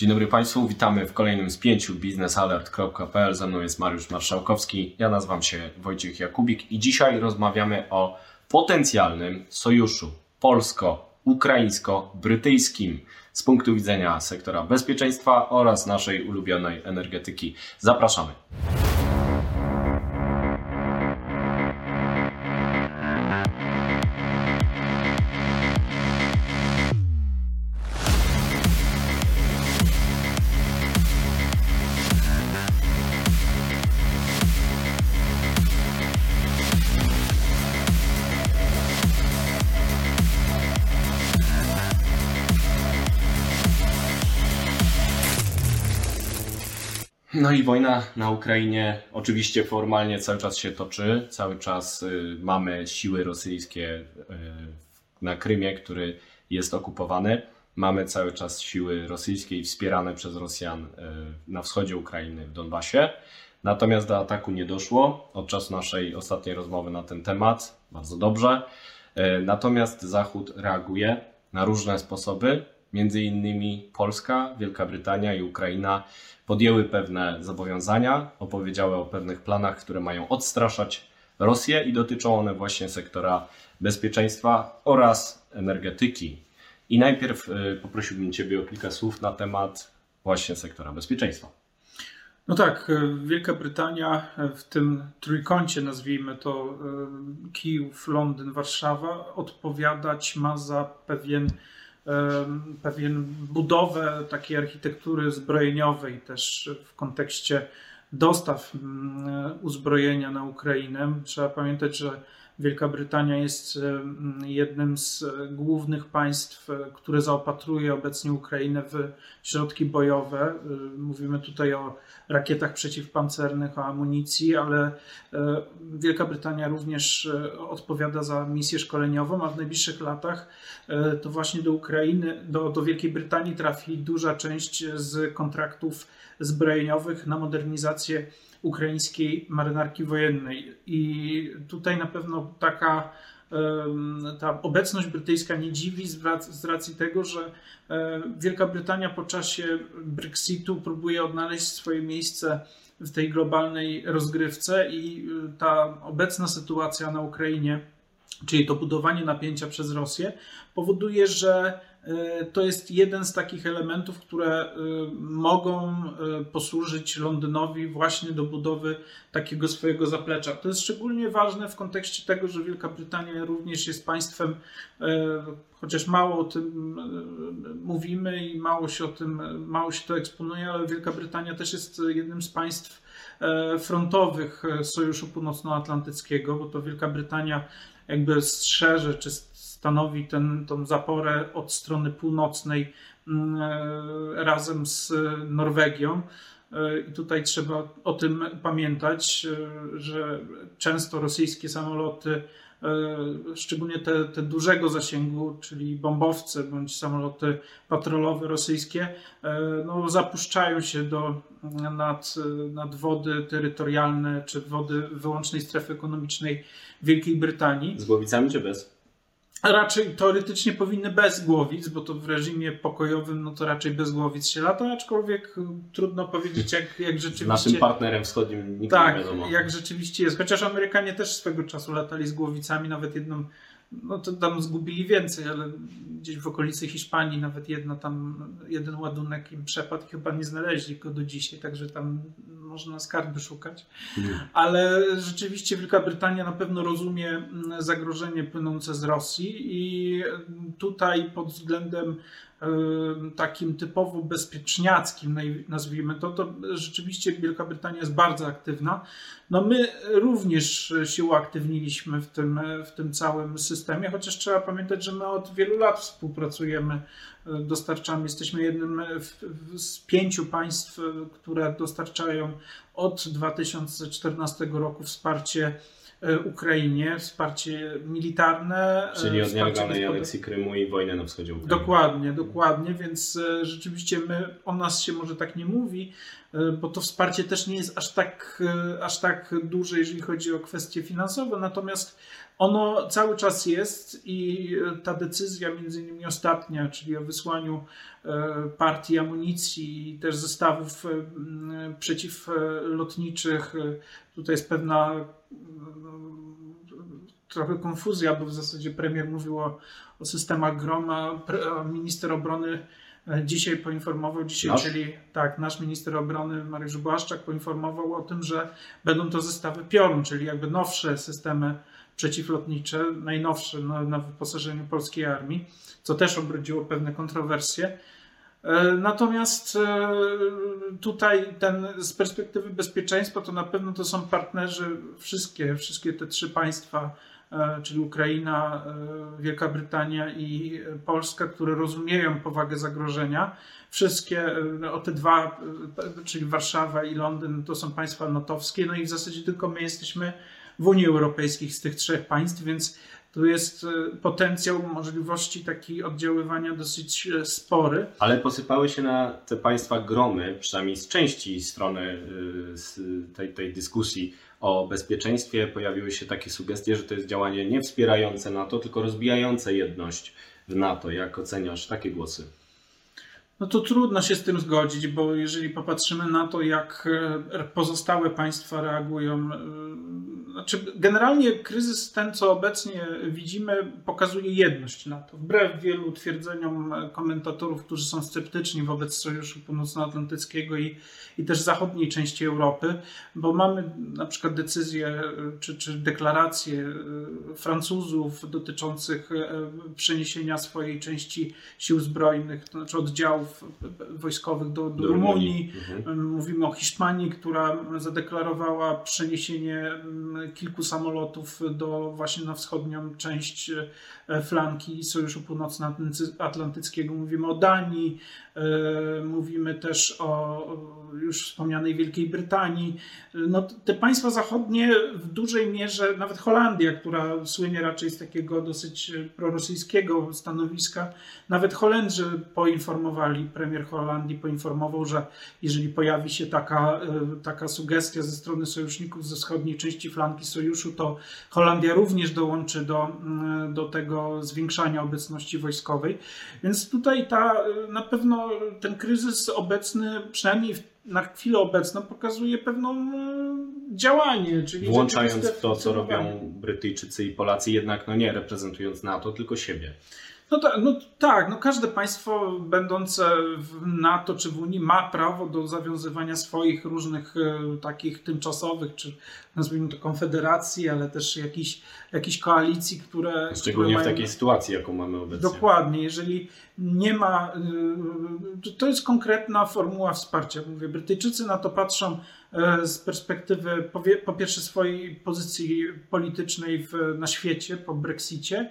Dzień dobry Państwu, witamy w kolejnym Spięciu biznesalert.pl. Ze mną jest Mariusz Marszałkowski, ja nazywam się Wojciech Jakóbik i dzisiaj rozmawiamy o potencjalnym sojuszu polsko-ukraińsko-brytyjskim z punktu widzenia sektora bezpieczeństwa oraz naszej ulubionej energetyki. Zapraszamy. No i wojna na Ukrainie oczywiście formalnie cały czas się toczy, cały czas mamy siły rosyjskie na Krymie, który jest okupowany. Mamy cały czas siły rosyjskie wspierane przez Rosjan na wschodzie Ukrainy, w Donbasie. Natomiast do ataku nie doszło od czasu naszej ostatniej rozmowy na ten temat. Bardzo dobrze. Natomiast Zachód reaguje na różne sposoby. Między innymi Polska, Wielka Brytania i Ukraina podjęły pewne zobowiązania, opowiedziały o pewnych planach, które mają odstraszać Rosję i dotyczą one właśnie sektora bezpieczeństwa oraz energetyki. I najpierw poprosiłbym Ciebie o kilka słów na temat właśnie sektora bezpieczeństwa. No tak, Wielka Brytania w tym trójkącie, nazwijmy to Kijów, Londyn, Warszawa, odpowiadać ma za pewien budowę takiej architektury zbrojeniowej też w kontekście dostaw uzbrojenia na Ukrainę. Trzeba pamiętać, że Wielka Brytania jest jednym z głównych państw, które zaopatruje obecnie Ukrainę w środki bojowe. Mówimy tutaj o rakietach przeciwpancernych, o amunicji, ale Wielka Brytania również odpowiada za misję szkoleniową, a w najbliższych latach to właśnie do Ukrainy, do Wielkiej Brytanii trafi duża część z kontraktów zbrojeniowych na modernizację ukraińskiej marynarki wojennej. I tutaj na pewno ta obecność brytyjska nie dziwi z racji tego, że Wielka Brytania po czasie Brexitu próbuje odnaleźć swoje miejsce w tej globalnej rozgrywce i ta obecna sytuacja na Ukrainie, czyli to budowanie napięcia przez Rosję, powoduje, że to jest jeden z takich elementów, które mogą posłużyć Londynowi właśnie do budowy takiego swojego zaplecza. To jest szczególnie ważne w kontekście tego, że Wielka Brytania również jest państwem, chociaż mało o tym mówimy i mało się to eksponuje, ale Wielka Brytania też jest jednym z państw frontowych Sojuszu Północnoatlantyckiego, bo to Wielka Brytania jakby strzeże czy stanowi tą zaporę od strony północnej razem z Norwegią. I tutaj trzeba o tym pamiętać, że często rosyjskie samoloty, szczególnie te dużego zasięgu, czyli bombowce bądź samoloty patrolowe rosyjskie, zapuszczają się nad wody terytorialne czy wody wyłącznej strefy ekonomicznej Wielkiej Brytanii. Z głowicami czy bez? Raczej teoretycznie powinny bez głowic, bo to w reżimie pokojowym to raczej bez głowic się lata, aczkolwiek trudno powiedzieć jak rzeczywiście... Naszym partnerem wschodnim nikt nie wiadomo. Tak, jak rzeczywiście jest. Chociaż Amerykanie też swego czasu latali z głowicami, nawet jedną, to tam zgubili więcej, ale gdzieś w okolicy Hiszpanii nawet jeden ładunek im przepadł, chyba nie znaleźli go do dzisiaj, także tam można skarby szukać. Ale rzeczywiście Wielka Brytania na pewno rozumie zagrożenie płynące z Rosji i tutaj pod względem takim typowo bezpieczniackim, nazwijmy to rzeczywiście Wielka Brytania jest bardzo aktywna. My również się uaktywniliśmy w tym całym systemie, chociaż trzeba pamiętać, że my od wielu lat współpracujemy, dostarczamy. Jesteśmy jednym z 5 państw, które dostarczają od 2014 roku wsparcie Ukrainie, wsparcie militarne. Czyli od nielegalnej aneksji Krymu i wojny na wschodzie Ukrainy. Dokładnie, więc rzeczywiście o nas się może tak nie mówi, bo to wsparcie też nie jest aż tak duże, jeżeli chodzi o kwestie finansowe, natomiast Ono cały czas jest i ta decyzja, między innymi ostatnia, czyli o wysłaniu partii amunicji i też zestawów przeciwlotniczych, tutaj jest pewna trochę konfuzja, bo w zasadzie premier mówił o systemach Grom, a minister obrony dzisiaj poinformował, czyli tak, nasz minister obrony Mariusz Błaszczak poinformował o tym, że będą to zestawy piorun, czyli jakby nowsze systemy przeciwlotnicze, najnowsze na wyposażeniu polskiej armii, co też obrodziło pewne kontrowersje. Natomiast tutaj z perspektywy bezpieczeństwa to na pewno to są partnerzy wszystkie te trzy państwa, czyli Ukraina, Wielka Brytania i Polska, które rozumieją powagę zagrożenia. Wszystkie o te dwa, czyli Warszawa i Londyn, to są państwa natowskie, no i w zasadzie tylko my jesteśmy w Unii Europejskiej z tych trzech państw, więc tu jest potencjał możliwości takiego oddziaływania dosyć spory. Ale posypały się na te państwa gromy, przynajmniej z części strony tej dyskusji o bezpieczeństwie. Pojawiły się takie sugestie, że to jest działanie nie wspierające NATO, tylko rozbijające jedność w NATO. Jak oceniasz takie głosy? No to trudno się z tym zgodzić, bo jeżeli popatrzymy na to, jak pozostałe państwa reagują, znaczy generalnie kryzys ten, co obecnie widzimy, pokazuje jedność NATO. Wbrew wielu twierdzeniom komentatorów, którzy są sceptyczni wobec Sojuszu Północnoatlantyckiego i też zachodniej części Europy, bo mamy na przykład decyzje czy deklaracje Francuzów dotyczących przeniesienia swojej części sił zbrojnych, to znaczy oddziałów wojskowych do Rumunii. Mhm. Mówimy o Hiszpanii, która zadeklarowała przeniesienie kilku samolotów do właśnie na wschodnią część flanki Sojuszu Północnoatlantyckiego. Mówimy o Danii, mówimy też o już wspomnianej Wielkiej Brytanii. No, te państwa zachodnie w dużej mierze, nawet Holandia, która słynie raczej z takiego dosyć prorosyjskiego stanowiska, nawet Holendrzy poinformowali, premier Holandii poinformował, że jeżeli pojawi się taka sugestia ze strony sojuszników ze wschodniej części flanki sojuszu, to Holandia również dołączy do tego zwiększania obecności wojskowej. Więc tutaj na pewno ten kryzys obecny, przynajmniej na chwilę obecną, pokazuje pewną działanie. Czyli włączając to, co robią Brytyjczycy i Polacy, jednak nie reprezentując NATO, tylko siebie. No tak, każde państwo będące w NATO czy w Unii ma prawo do zawiązywania swoich różnych takich tymczasowych, czy nazwijmy to konfederacji, ale też jakichś koalicji, które... Szczególnie które mają, w takiej sytuacji, jaką mamy obecnie. Dokładnie, jeżeli nie ma... To jest konkretna formuła wsparcia. Mówię, Brytyjczycy na to patrzą z perspektywy po pierwsze swojej pozycji politycznej na świecie po Brexicie.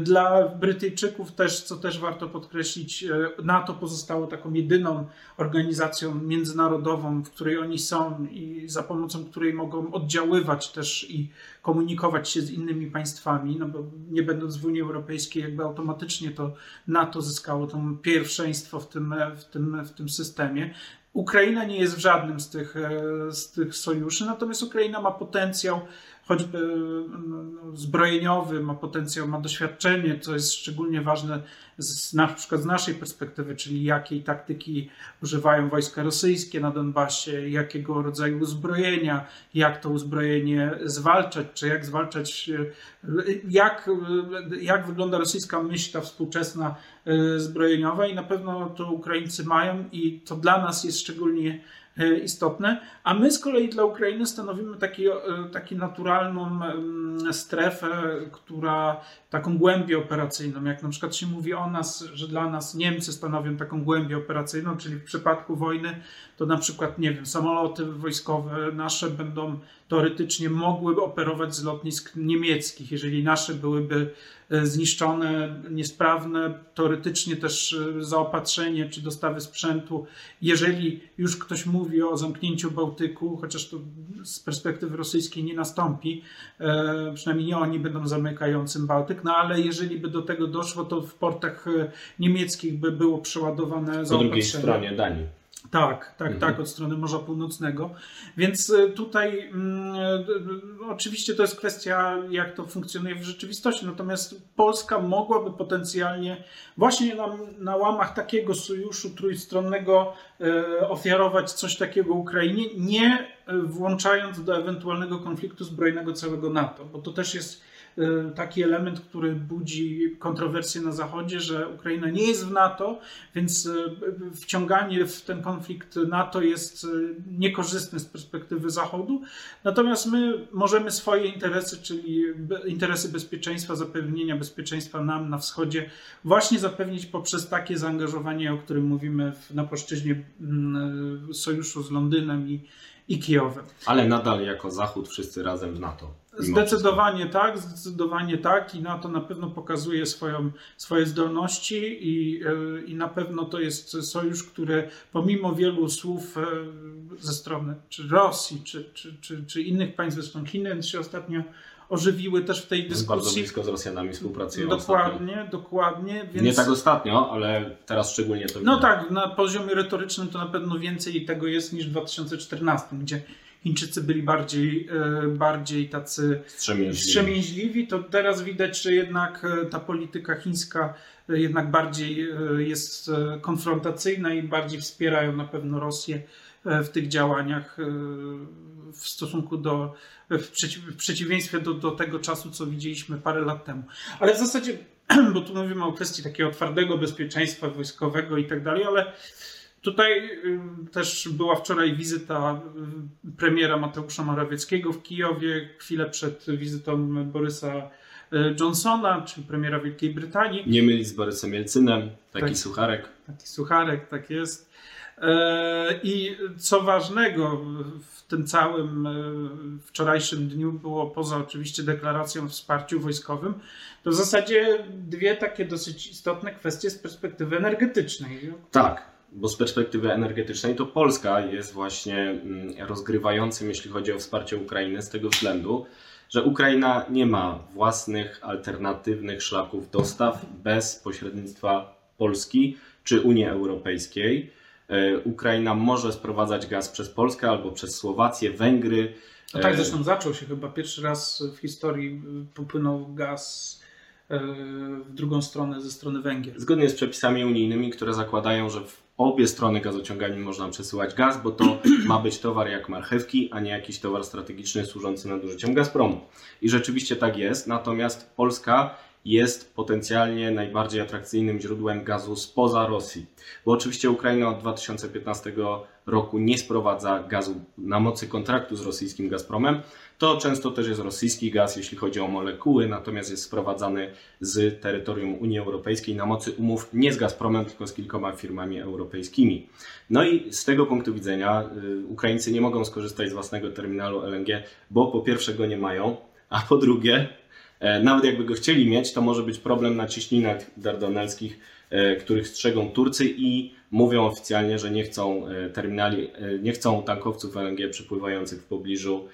Dla Brytyjczyków też, co też warto podkreślić, NATO pozostało taką jedyną organizacją międzynarodową, w której oni są i za pomocą której mogą oddziaływać też i komunikować się z innymi państwami, no bo nie będąc w Unii Europejskiej jakby automatycznie to NATO zyskało to pierwszeństwo w tym systemie. Ukraina nie jest w żadnym z tych sojuszy, natomiast Ukraina ma potencjał choćby zbrojeniowy, ma potencjał, ma doświadczenie, co jest szczególnie ważne na przykład z naszej perspektywy, czyli jakiej taktyki używają wojska rosyjskie na Donbasie, jakiego rodzaju uzbrojenia, jak to uzbrojenie zwalczać, czy jak zwalczać, jak wygląda rosyjska myśl ta współczesna zbrojeniowa i na pewno to Ukraińcy mają i to dla nas jest szczególnie istotne, a my z kolei dla Ukrainy stanowimy taki naturalną strefę, która taką głębię operacyjną, jak na przykład się mówi o nas, że dla nas Niemcy stanowią taką głębię operacyjną, czyli w przypadku wojny to na przykład, nie wiem, samoloty wojskowe nasze będą teoretycznie mogłyby operować z lotnisk niemieckich, jeżeli nasze byłyby zniszczone, niesprawne, teoretycznie też zaopatrzenie czy dostawy sprzętu. Jeżeli już ktoś mówi o zamknięciu Bałtyku, chociaż to z perspektywy rosyjskiej nie nastąpi, przynajmniej nie oni będą zamykającym Bałtyk, no ale jeżeli by do tego doszło, to w portach niemieckich by było przeładowane zaopatrzenie. Po drugiej stronie Danii. Tak, od strony Morza Północnego. Więc tutaj oczywiście to jest kwestia, jak to funkcjonuje w rzeczywistości, natomiast Polska mogłaby potencjalnie właśnie na łamach takiego sojuszu trójstronnego ofiarować coś takiego Ukrainie, nie włączając do ewentualnego konfliktu zbrojnego całego NATO, bo to też jest taki element, który budzi kontrowersje na Zachodzie, że Ukraina nie jest w NATO, więc wciąganie w ten konflikt NATO jest niekorzystne z perspektywy Zachodu. Natomiast my możemy swoje interesy, czyli interesy bezpieczeństwa, zapewnienia bezpieczeństwa nam na wschodzie, właśnie zapewnić poprzez takie zaangażowanie, o którym mówimy na płaszczyźnie sojuszu z Londynem i Kijowem. Ale nadal jako Zachód wszyscy razem w NATO. Zdecydowanie tak i NATO na pewno pokazuje swoje zdolności i na pewno to jest sojusz, który pomimo wielu słów ze strony czy Rosji, czy innych państw, zresztą Chiny się ostatnio ożywiły też w tej dyskusji. Bardzo blisko z Rosjanami współpracują. Dokładnie. Więc... Nie tak ostatnio, ale teraz szczególnie to widać. Tak, na poziomie retorycznym to na pewno więcej tego jest niż w 2014, gdzie Chińczycy byli bardziej tacy wstrzemięźliwi, to teraz widać, że jednak ta polityka chińska jednak bardziej jest konfrontacyjna i bardziej wspierają na pewno Rosję w tych działaniach w przeciwieństwie do tego czasu, co widzieliśmy parę lat temu. Ale w zasadzie, bo tu mówimy o kwestii takiego twardego bezpieczeństwa wojskowego i tak dalej, ale tutaj też była wczoraj wizyta premiera Mateusza Morawieckiego w Kijowie, chwilę przed wizytą Borysa Johnsona, czyli premiera Wielkiej Brytanii. Nie mylić z Borysem Jelcynem, taki sucharek. Taki sucharek, tak jest. I co ważnego w tym całym wczorajszym dniu było, poza oczywiście deklaracją o wsparciu wojskowym, to w zasadzie dwie takie dosyć istotne kwestie z perspektywy energetycznej. Tak. Bo z perspektywy energetycznej to Polska jest właśnie rozgrywającym, jeśli chodzi o wsparcie Ukrainy, z tego względu, że Ukraina nie ma własnych alternatywnych szlaków dostaw bez pośrednictwa Polski czy Unii Europejskiej. Ukraina może sprowadzać gaz przez Polskę albo przez Słowację, Węgry. No tak, zresztą zaczął się chyba pierwszy raz w historii, popłynął gaz w drugą stronę ze strony Węgier. Zgodnie z przepisami unijnymi, które zakładają, że w obie strony gazociągami można przesyłać gaz, bo to ma być towar jak marchewki, a nie jakiś towar strategiczny służący nadużyciom Gazpromu. I rzeczywiście tak jest, natomiast Polska jest potencjalnie najbardziej atrakcyjnym źródłem gazu spoza Rosji. Bo oczywiście Ukraina od 2015 roku nie sprowadza gazu na mocy kontraktu z rosyjskim Gazpromem. To często też jest rosyjski gaz, jeśli chodzi o molekuły, natomiast jest sprowadzany z terytorium Unii Europejskiej na mocy umów nie z Gazpromem, tylko z kilkoma firmami europejskimi. No i z tego punktu widzenia Ukraińcy nie mogą skorzystać z własnego terminalu LNG, bo po pierwsze go nie mają, a po drugie, nawet jakby go chcieli mieć, to może być problem na cieśninach dardanelskich, których strzegą Turcy i mówią oficjalnie, że nie chcą terminali, nie chcą tankowców LNG przypływających w pobliżu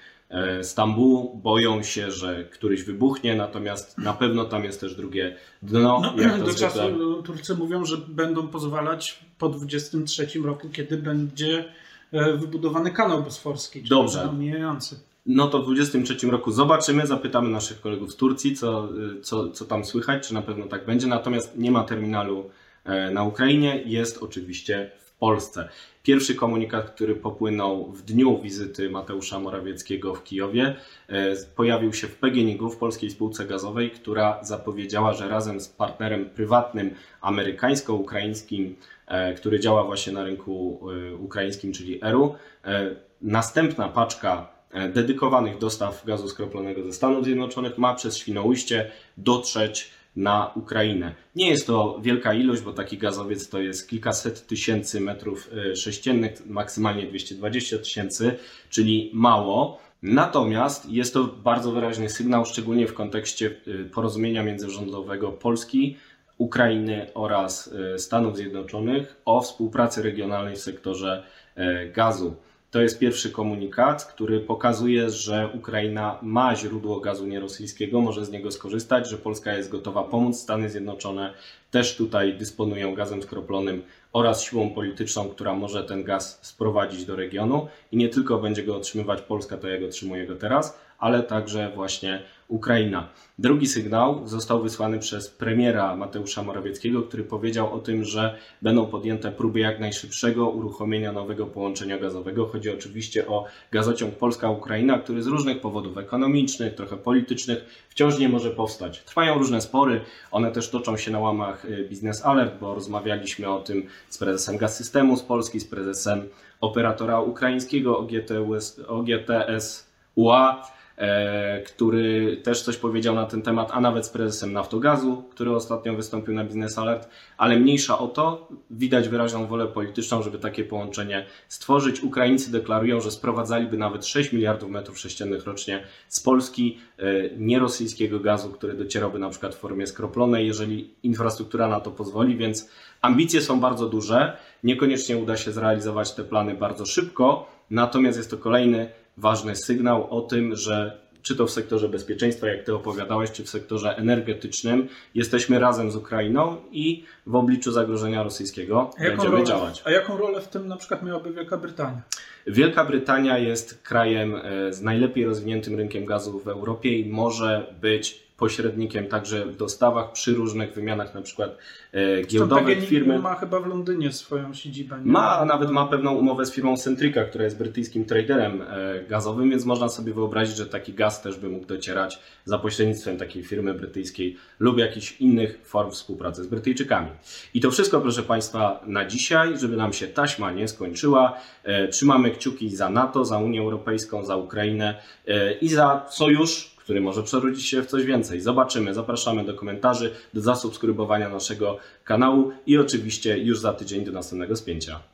Stambułu. Boją się, że któryś wybuchnie, natomiast na pewno tam jest też drugie dno. Do czasu Turcy mówią, że będą pozwalać po 23 roku, kiedy będzie wybudowany kanał bosforski, czyli kanał mijający. No to w 2023 roku zobaczymy, zapytamy naszych kolegów z Turcji, co tam słychać, czy na pewno tak będzie. Natomiast nie ma terminalu na Ukrainie, jest oczywiście w Polsce. Pierwszy komunikat, który popłynął w dniu wizyty Mateusza Morawieckiego w Kijowie, pojawił się w PGNiG-u, w polskiej spółce gazowej, która zapowiedziała, że razem z partnerem prywatnym amerykańsko-ukraińskim, który działa właśnie na rynku ukraińskim, czyli ERU, następna paczka dedykowanych dostaw gazu skroplonego ze Stanów Zjednoczonych ma przez Świnoujście dotrzeć na Ukrainę. Nie jest to wielka ilość, bo taki gazowiec to jest kilkaset tysięcy metrów sześciennych, maksymalnie 220 tysięcy, czyli mało. Natomiast jest to bardzo wyraźny sygnał, szczególnie w kontekście porozumienia międzyrządowego Polski, Ukrainy oraz Stanów Zjednoczonych o współpracy regionalnej w sektorze gazu. To jest pierwszy komunikat, który pokazuje, że Ukraina ma źródło gazu nierosyjskiego, może z niego skorzystać, że Polska jest gotowa pomóc. Stany Zjednoczone też tutaj dysponują gazem skroplonym oraz siłą polityczną, która może ten gaz sprowadzić do regionu i nie tylko będzie go otrzymywać Polska, tak jak otrzymuje go teraz, ale także właśnie Ukraina. Drugi sygnał został wysłany przez premiera Mateusza Morawieckiego, który powiedział o tym, że będą podjęte próby jak najszybszego uruchomienia nowego połączenia gazowego. Chodzi oczywiście o gazociąg Polska-Ukraina, który z różnych powodów ekonomicznych, trochę politycznych wciąż nie może powstać. Trwają różne spory, one też toczą się na łamach Biznes Alert, bo rozmawialiśmy o tym z prezesem Gaz Systemu z Polski, z prezesem operatora ukraińskiego OGTS UA, który też coś powiedział na ten temat, a nawet z prezesem Naftogazu, który ostatnio wystąpił na Biznes Alert, ale mniejsza o to, widać wyraźną wolę polityczną, żeby takie połączenie stworzyć. Ukraińcy deklarują, że sprowadzaliby nawet 6 miliardów metrów sześciennych rocznie z Polski nierosyjskiego gazu, który docierałby na przykład w formie skroplonej, jeżeli infrastruktura na to pozwoli, więc ambicje są bardzo duże, niekoniecznie uda się zrealizować te plany bardzo szybko, natomiast jest to kolejny ważny sygnał o tym, że czy to w sektorze bezpieczeństwa, jak Ty opowiadałeś, czy w sektorze energetycznym jesteśmy razem z Ukrainą i w obliczu zagrożenia rosyjskiego będziemy działać. A jaką rolę w tym na przykład miałaby Wielka Brytania? Wielka Brytania jest krajem z najlepiej rozwiniętym rynkiem gazu w Europie i może być pośrednikiem także w dostawach przy różnych wymianach, na przykład giełdowych firmy. Ma chyba w Londynie swoją siedzibę. Nie? Ma, a nawet ma pewną umowę z firmą Centrica, która jest brytyjskim traderem gazowym, więc można sobie wyobrazić, że taki gaz też by mógł docierać za pośrednictwem takiej firmy brytyjskiej lub jakichś innych form współpracy z Brytyjczykami. I to wszystko, proszę Państwa, na dzisiaj, żeby nam się taśma nie skończyła. Trzymamy kciuki za NATO, za Unię Europejską, za Ukrainę i za sojusz, który może przerodzić się w coś więcej. Zobaczymy, zapraszamy do komentarzy, do zasubskrybowania naszego kanału i oczywiście już za tydzień do następnego spięcia.